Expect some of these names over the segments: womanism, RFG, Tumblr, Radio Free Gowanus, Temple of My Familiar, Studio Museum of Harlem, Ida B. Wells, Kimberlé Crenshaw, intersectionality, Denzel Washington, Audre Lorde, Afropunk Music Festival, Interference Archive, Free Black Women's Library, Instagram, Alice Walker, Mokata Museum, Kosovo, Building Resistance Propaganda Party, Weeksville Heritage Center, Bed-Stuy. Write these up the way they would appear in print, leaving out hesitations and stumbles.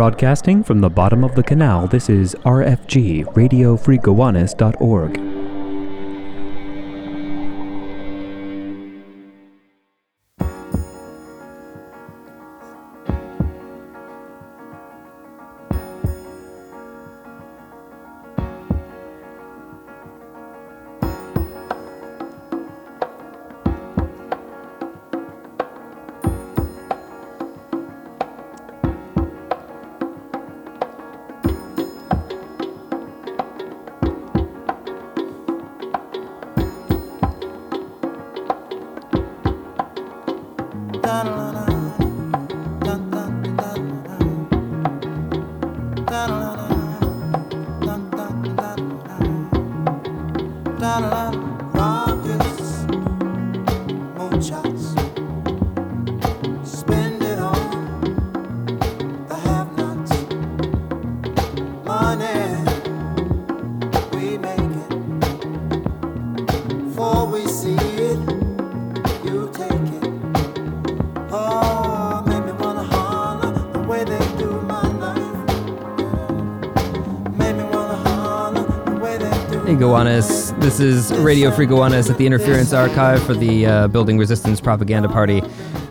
Broadcasting from the bottom of the canal, this is RFG, RadioFreeGowanus.org. Gowanus. This is Radio Free Gowanus at the Interference Archive for the Building Resistance Propaganda Party.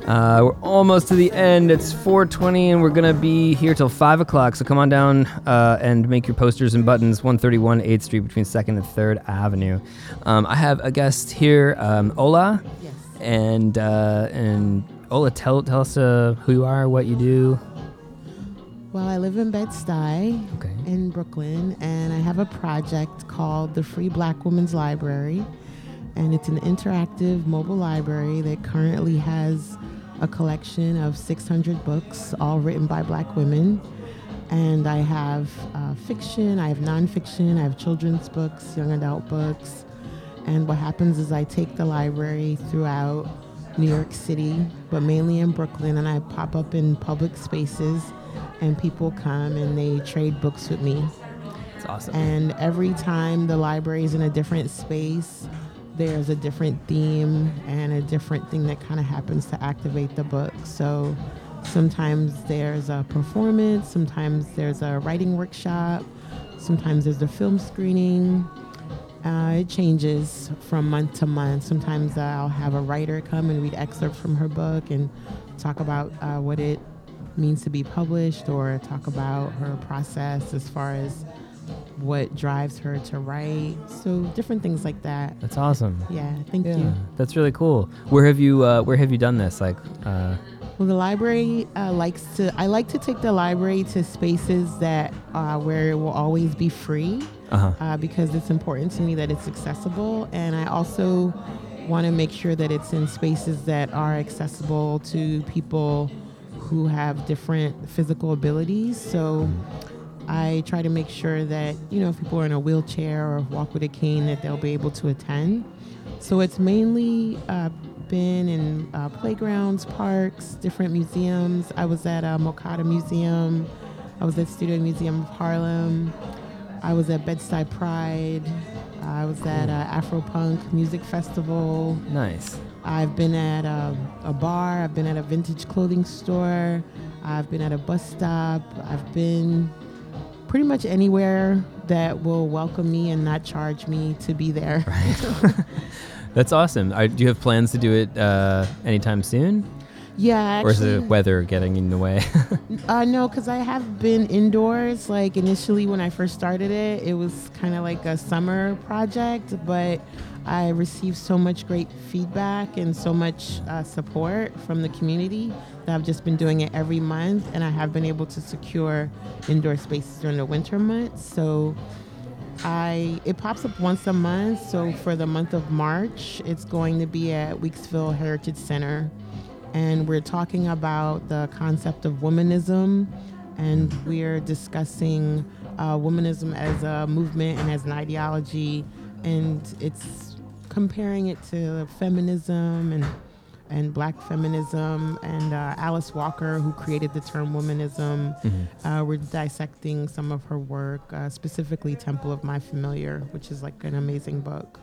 We're almost to the end. It's 4:20 and we're going to be here till 5 o'clock. So come on down and make your posters and buttons, 131 8th Street between 2nd and 3rd Avenue. I have a guest here, Ola. Yes. And Ola, tell us who you are, what you do. Well, I live in Bed-Stuy, okay, in Brooklyn, and I have a project called the Free Black Women's Library, and it's an interactive mobile library that currently has a collection of 600 books, all written by Black women. And I have fiction, I have nonfiction, I have children's books, young adult books, and what happens is I take the library throughout New York City, but mainly in Brooklyn, and I pop up in public spaces. And people come and they trade books with me. It's awesome. And every time the library is in a different space, there's a different theme and a different thing that kind of happens to activate the book. So sometimes there's a performance, sometimes there's a writing workshop, sometimes there's a film screening. It changes from month to month. Sometimes I'll have a writer come and read excerpts from her book and talk about what it means to be published, or talk about her process as far as what drives her to write. So different things like that. That's awesome. Yeah, thank you. That's really cool. Where have you done this? Well, the library I like to take the library to spaces that where it will always be free, because it's important to me that it's accessible, and I also want to make sure that it's in spaces that are accessible to people who have different physical abilities. So I try to make sure that, you know, if people are in a wheelchair or walk with a cane, that they'll be able to attend. So it's mainly been in playgrounds, parks, different museums. I was at Mokata Museum. I was at Studio Museum of Harlem. I was at Bed-Stuy Pride. I was at Afropunk Music Festival. Nice. I've been at a bar, I've been at a vintage clothing store, I've been at a bus stop, I've been pretty much anywhere that will welcome me and not charge me to be there. Right. That's awesome. Do you have plans to do it anytime soon? Yeah. Actually, or is the weather getting in the way? No, because I have been indoors. Like initially when I first started it, it was kind of like a summer project, but I received so much great feedback and so much support from the community that I've just been doing it every month, and I have been able to secure indoor spaces during the winter months. So it pops up once a month. So for the month of March, it's going to be at Weeksville Heritage Center, and we're talking about the concept of womanism, and we're discussing womanism as a movement and as an ideology, and it's comparing it to feminism and Black feminism and Alice Walker, who created the term womanism. Mm-hmm. We're dissecting some of her work, specifically Temple of My Familiar, which is like an amazing book.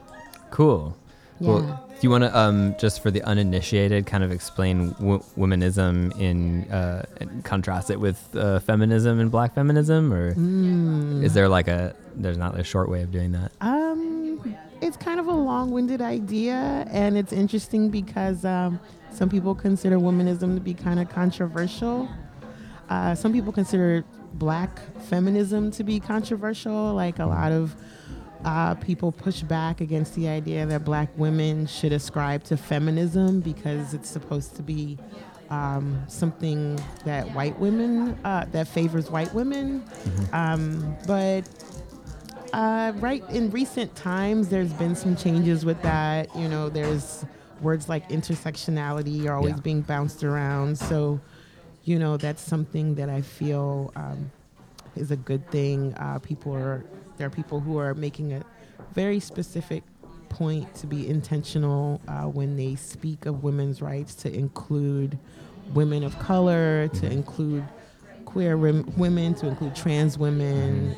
Cool. Yeah. Well, do you want to, just for the uninitiated, kind of explain womanism and contrast it with feminism and Black feminism? Or is there there's not a short way of doing that? It's kind of a long-winded idea, and it's interesting because some people consider womanism to be kind of controversial. Some people consider Black feminism to be controversial. Like a lot of people push back against the idea that Black women should ascribe to feminism because it's supposed to be something that that favors white women. Mm-hmm. But right in recent times, there's been some changes with that. You know, there's words like intersectionality are always being bounced around. So, you know, that's something that I feel is a good thing. There are people who are making a very specific point to be intentional when they speak of women's rights, to include women of color, to include queer women, to include trans women.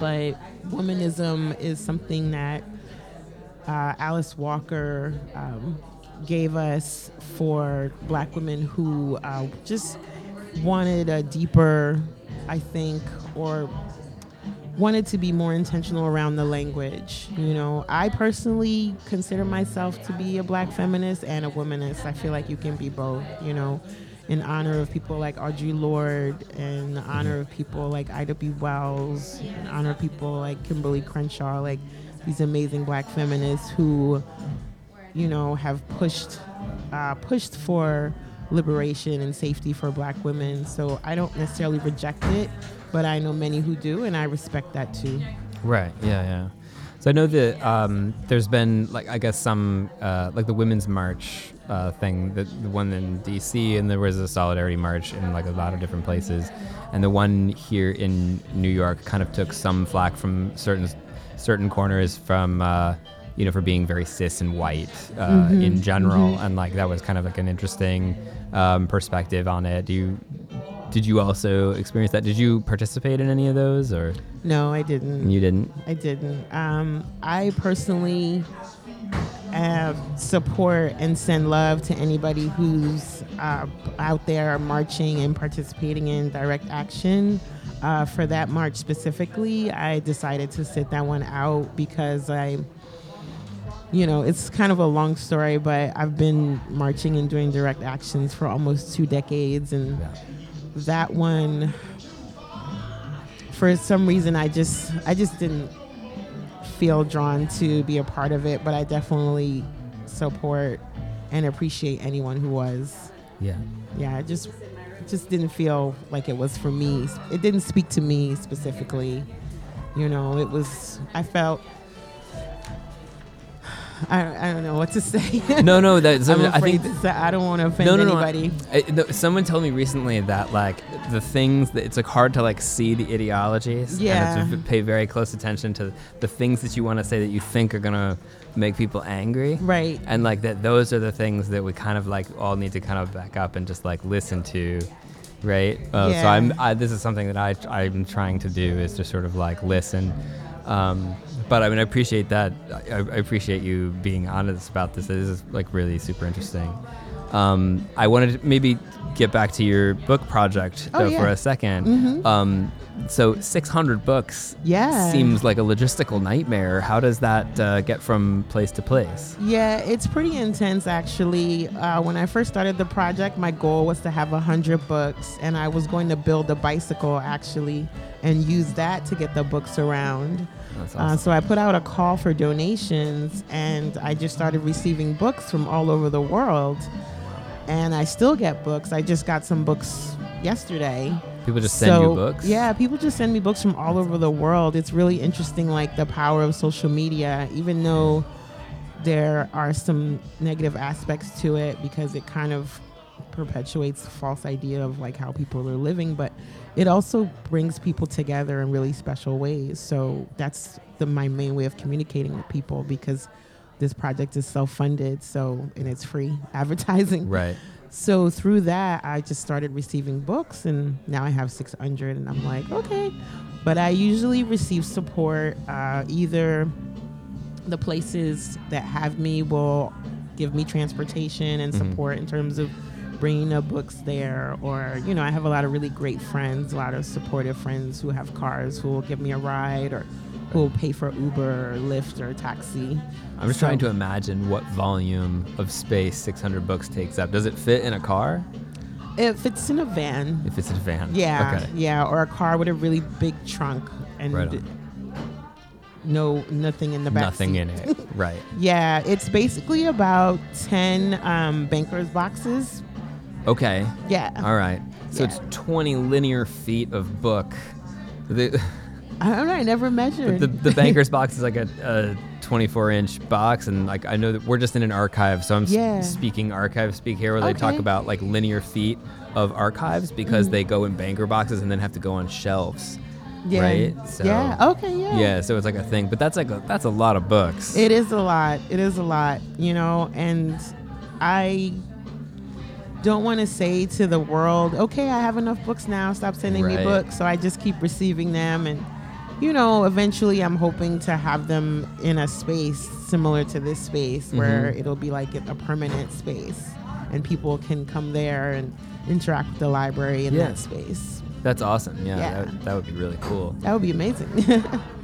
But womanism is something that Alice Walker gave us for Black women who just wanted a deeper, I think, or wanted to be more intentional around the language. You know, I personally consider myself to be a Black feminist and a womanist. I feel like you can be both, you know, in honor of people like Audre Lorde, in honor of people like Ida B. Wells, in honor of people like Kimberlé Crenshaw, like these amazing Black feminists who, you know, have pushed for liberation and safety for Black women. So I don't necessarily reject it, but I know many who do, and I respect that too. Right, yeah. So I know that there's been, some, the Women's March thing, the one in D.C., and there was a Solidarity March in, a lot of different places. And the one here in New York kind of took some flack from certain corners from, for being very cis and white in general. Mm-hmm. And, that was kind of, an interesting perspective on it. Did you also experience that? Did you participate in any of those, or? No, I didn't. You didn't? I didn't. I personally support and send love to anybody who's out there marching and participating in direct action. For that march specifically, I decided to sit that one out because it's kind of a long story, but I've been marching and doing direct actions for almost 2 decades, and that one, for some reason, I just didn't feel drawn to be a part of it, but I definitely support and appreciate anyone who was. Yeah, I just didn't feel like it was for me. It didn't speak to me specifically. You know, it was, I felt, I don't know what to say. No, that's, I'm afraid I don't want to offend anybody. Someone told me recently that the things that it's hard to see the ideologies. Yeah. And to pay very close attention to the things that you want to say that you think are gonna make people angry. Right. And that, those are the things that we kind of all need to kind of back up and just listen to. Right. Yeah. So this is something that I'm trying to do, is to sort of listen. But I mean, I appreciate that. I appreciate you being honest about this. This is really super interesting. I wanted to maybe get back to your book project for a second. Mm-hmm. So 600 books seems like a logistical nightmare. How does that get from place to place? Yeah, it's pretty intense, actually. When I first started the project, my goal was to have 100 books, and I was going to build a bicycle, actually, and use that to get the books around. That's awesome. So I put out a call for donations, and I just started receiving books from all over the world. And I still get books. I just got some books yesterday. People just send you books? Yeah, people just send me books from all over the world. It's really interesting, the power of social media, even though there are some negative aspects to it because it kind of perpetuates the false idea of how people are living, but it also brings people together in really special ways. So that's my main way of communicating with people, because this project is self-funded, and it's free advertising. Right. So through that, I just started receiving books, and now I have 600, and I'm okay. But I usually receive support either the places that have me will give me transportation and support in terms of bringing the books there, or, you know, I have a lot of really great friends, a lot of supportive friends who have cars who will give me a ride or who will pay for Uber or Lyft or taxi. I'm just trying to imagine what volume of space 600 books takes up. Does it fit in a car? If it's in a van. If it's in a van. Yeah, okay. Yeah, or a car with a really big trunk and right nothing in the back. Nothing seat. In it, right. Yeah, it's basically about 10 banker's boxes. Okay. Yeah. All right. So it's 20 linear feet of book. I don't know. I never measured. The banker's box is like a 24-inch box, and like I know that we're just in an archive, so I'm speaking archive speak here, where they talk about like linear feet of archives because they go in banker boxes and then have to go on shelves. Yeah. Right? So, yeah. Okay. Yeah. Yeah. So it's like a thing, but that's like that's a lot of books. It is a lot. It is a lot. You know, and I don't want to say to the world, okay, I have enough books now. Stop sending me books. So I just keep receiving them and. You know, eventually I'm hoping to have them in a space similar to this space where it'll be like a permanent space and people can come there and interact with the library in that space. That's awesome. Yeah, yeah. That would be really cool. That would be amazing.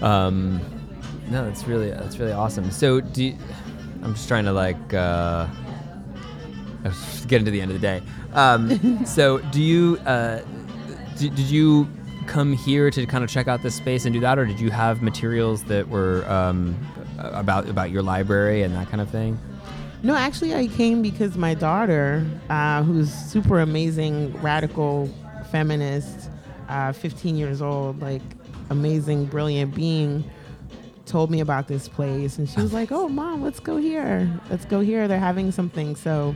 No, that's really awesome. So I'm just trying to like get into the end of the day. So do you, did you come here to kind of check out this space and do that, or did you have materials that were about your library and that kind of thing? No, actually I came because my daughter, who's super amazing, radical feminist, 15 years old, like amazing, brilliant being, told me about this place and she was like, oh mom, let's go here, they're having something. So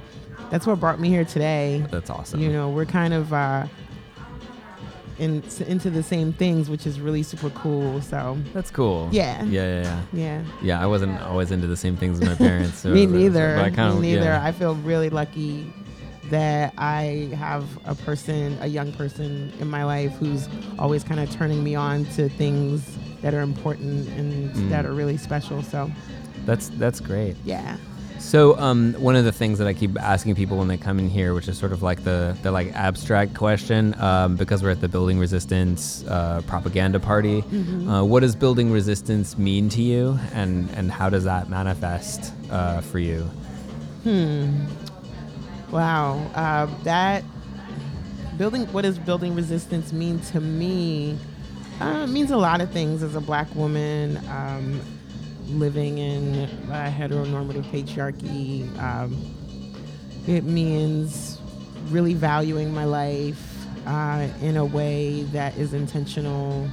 that's what brought me here today. That's awesome. You know, we're kind of into the same things, which is really super cool. So that's cool. Yeah. I wasn't always into the same things as my parents. So Me neither. Yeah. I feel really lucky that I have a young person in my life who's always kind of turning me on to things that are important and that are really special. So that's great. Yeah. So one of the things that I keep asking people when they come in here, which is sort of like the like abstract question, because we're at the Building Resistance Propaganda Party, what does Building Resistance mean to you, and how does that manifest for you? Wow. What does Building Resistance mean to me? It means a lot of things as a black woman. Living in heteronormative patriarchy, it means really valuing my life in a way that is intentional,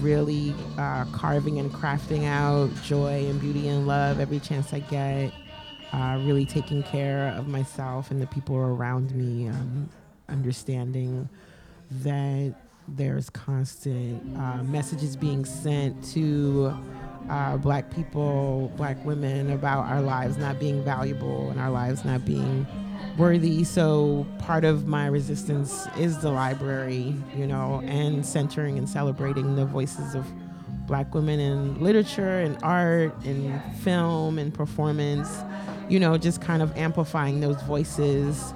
really carving and crafting out joy and beauty and love every chance I get, really taking care of myself and the people around me, understanding that there's constant messages being sent to black people, black women, about our lives not being valuable and our lives not being worthy. So part of my resistance is the library, you know, and centering and celebrating the voices of black women in literature and art and film and performance, you know, just kind of amplifying those voices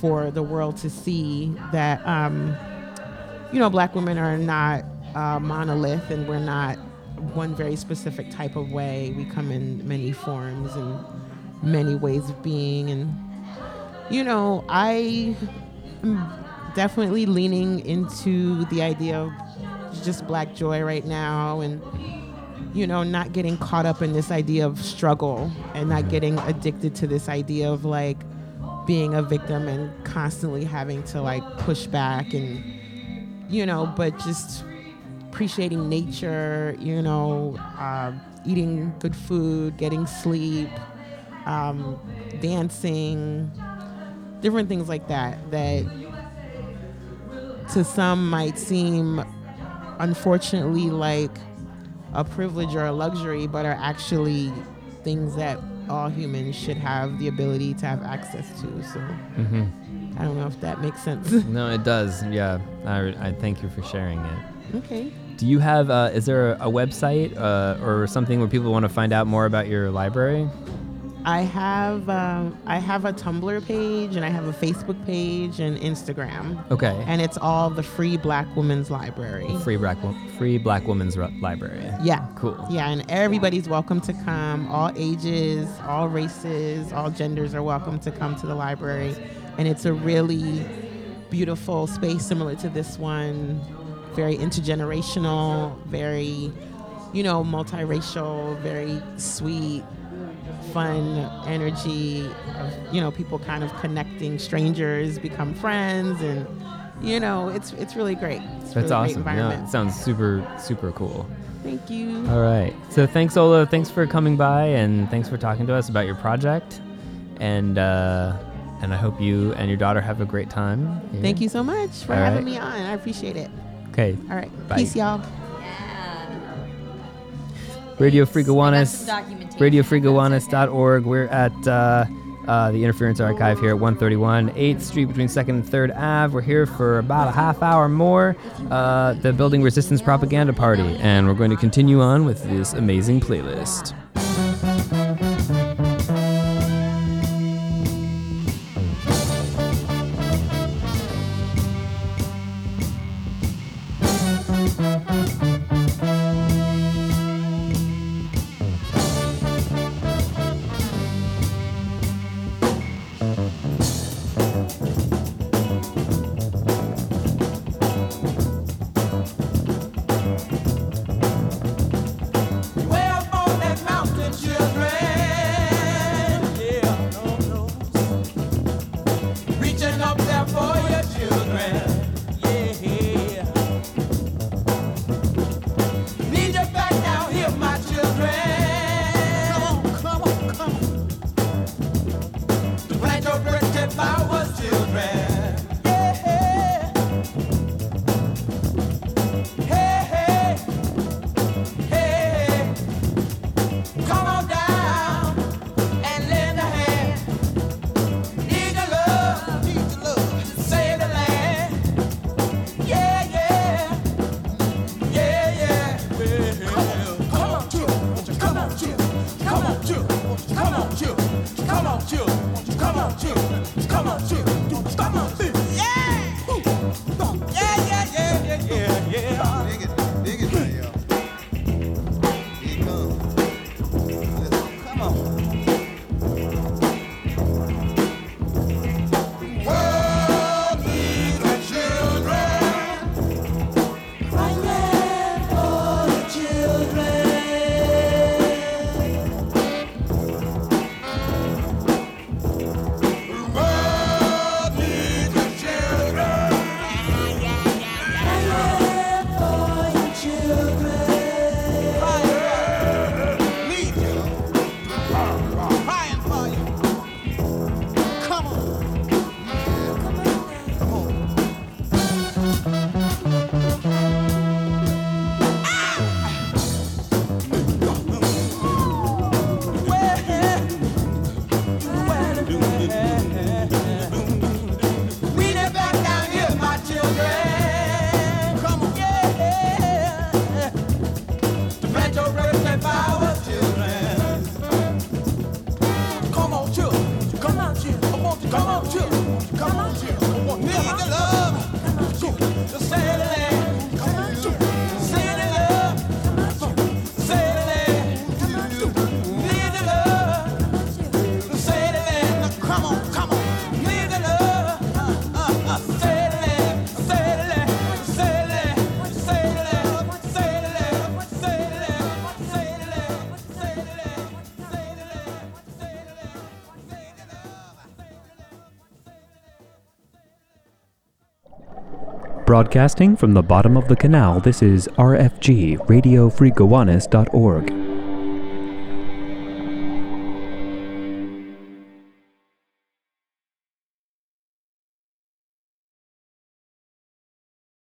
for the world to see that, you know, black women are not monolith, and we're not one very specific type of way. We come in many forms and many ways of being. And, you know, I am definitely leaning into the idea of just black joy right now and, you know, not getting caught up in this idea of struggle and not getting addicted to this idea of, like, being a victim and constantly having to, like, push back and, you know, but just appreciating nature, you know, eating good food, getting sleep, dancing, different things like that to some might seem unfortunately like a privilege or a luxury, but are actually things that all humans should have the ability to have access to. So I don't know if that makes sense. No, it does. Yeah. I thank you for sharing it. Okay. Do you have, is there a website or something where people want to find out more about your library? I have a Tumblr page, and I have a Facebook page and Instagram. Okay. And it's all the Free Black Women's Library. Free Black Women's Library. Yeah. Cool. Yeah, and everybody's welcome to come. All ages, all races, all genders are welcome to come to the library. And it's a really beautiful space similar to this one. Very intergenerational, very, multiracial, very sweet. Fun energy of, people kind of connecting, strangers become friends, and it's really great. That's really awesome. Great environment. It sounds super, super cool. Thank you. All right. So thanks, Ola. Thanks for coming by, and thanks for talking to us about your project. And I hope you and your daughter have a great time here. Thank you so much for having me on. I appreciate it. Okay. All right. Bye. Peace, y'all. Radio Free Gowanus, radiofreegowanus.org. We're at the Interference Archive here at 131 8th Street between 2nd and 3rd Ave. We're here for about a half hour more, the Building Resistance Propaganda Party, and we're going to continue on with this amazing playlist. Broadcasting from the bottom of the canal, this is RFG, radiofreegowanus.org.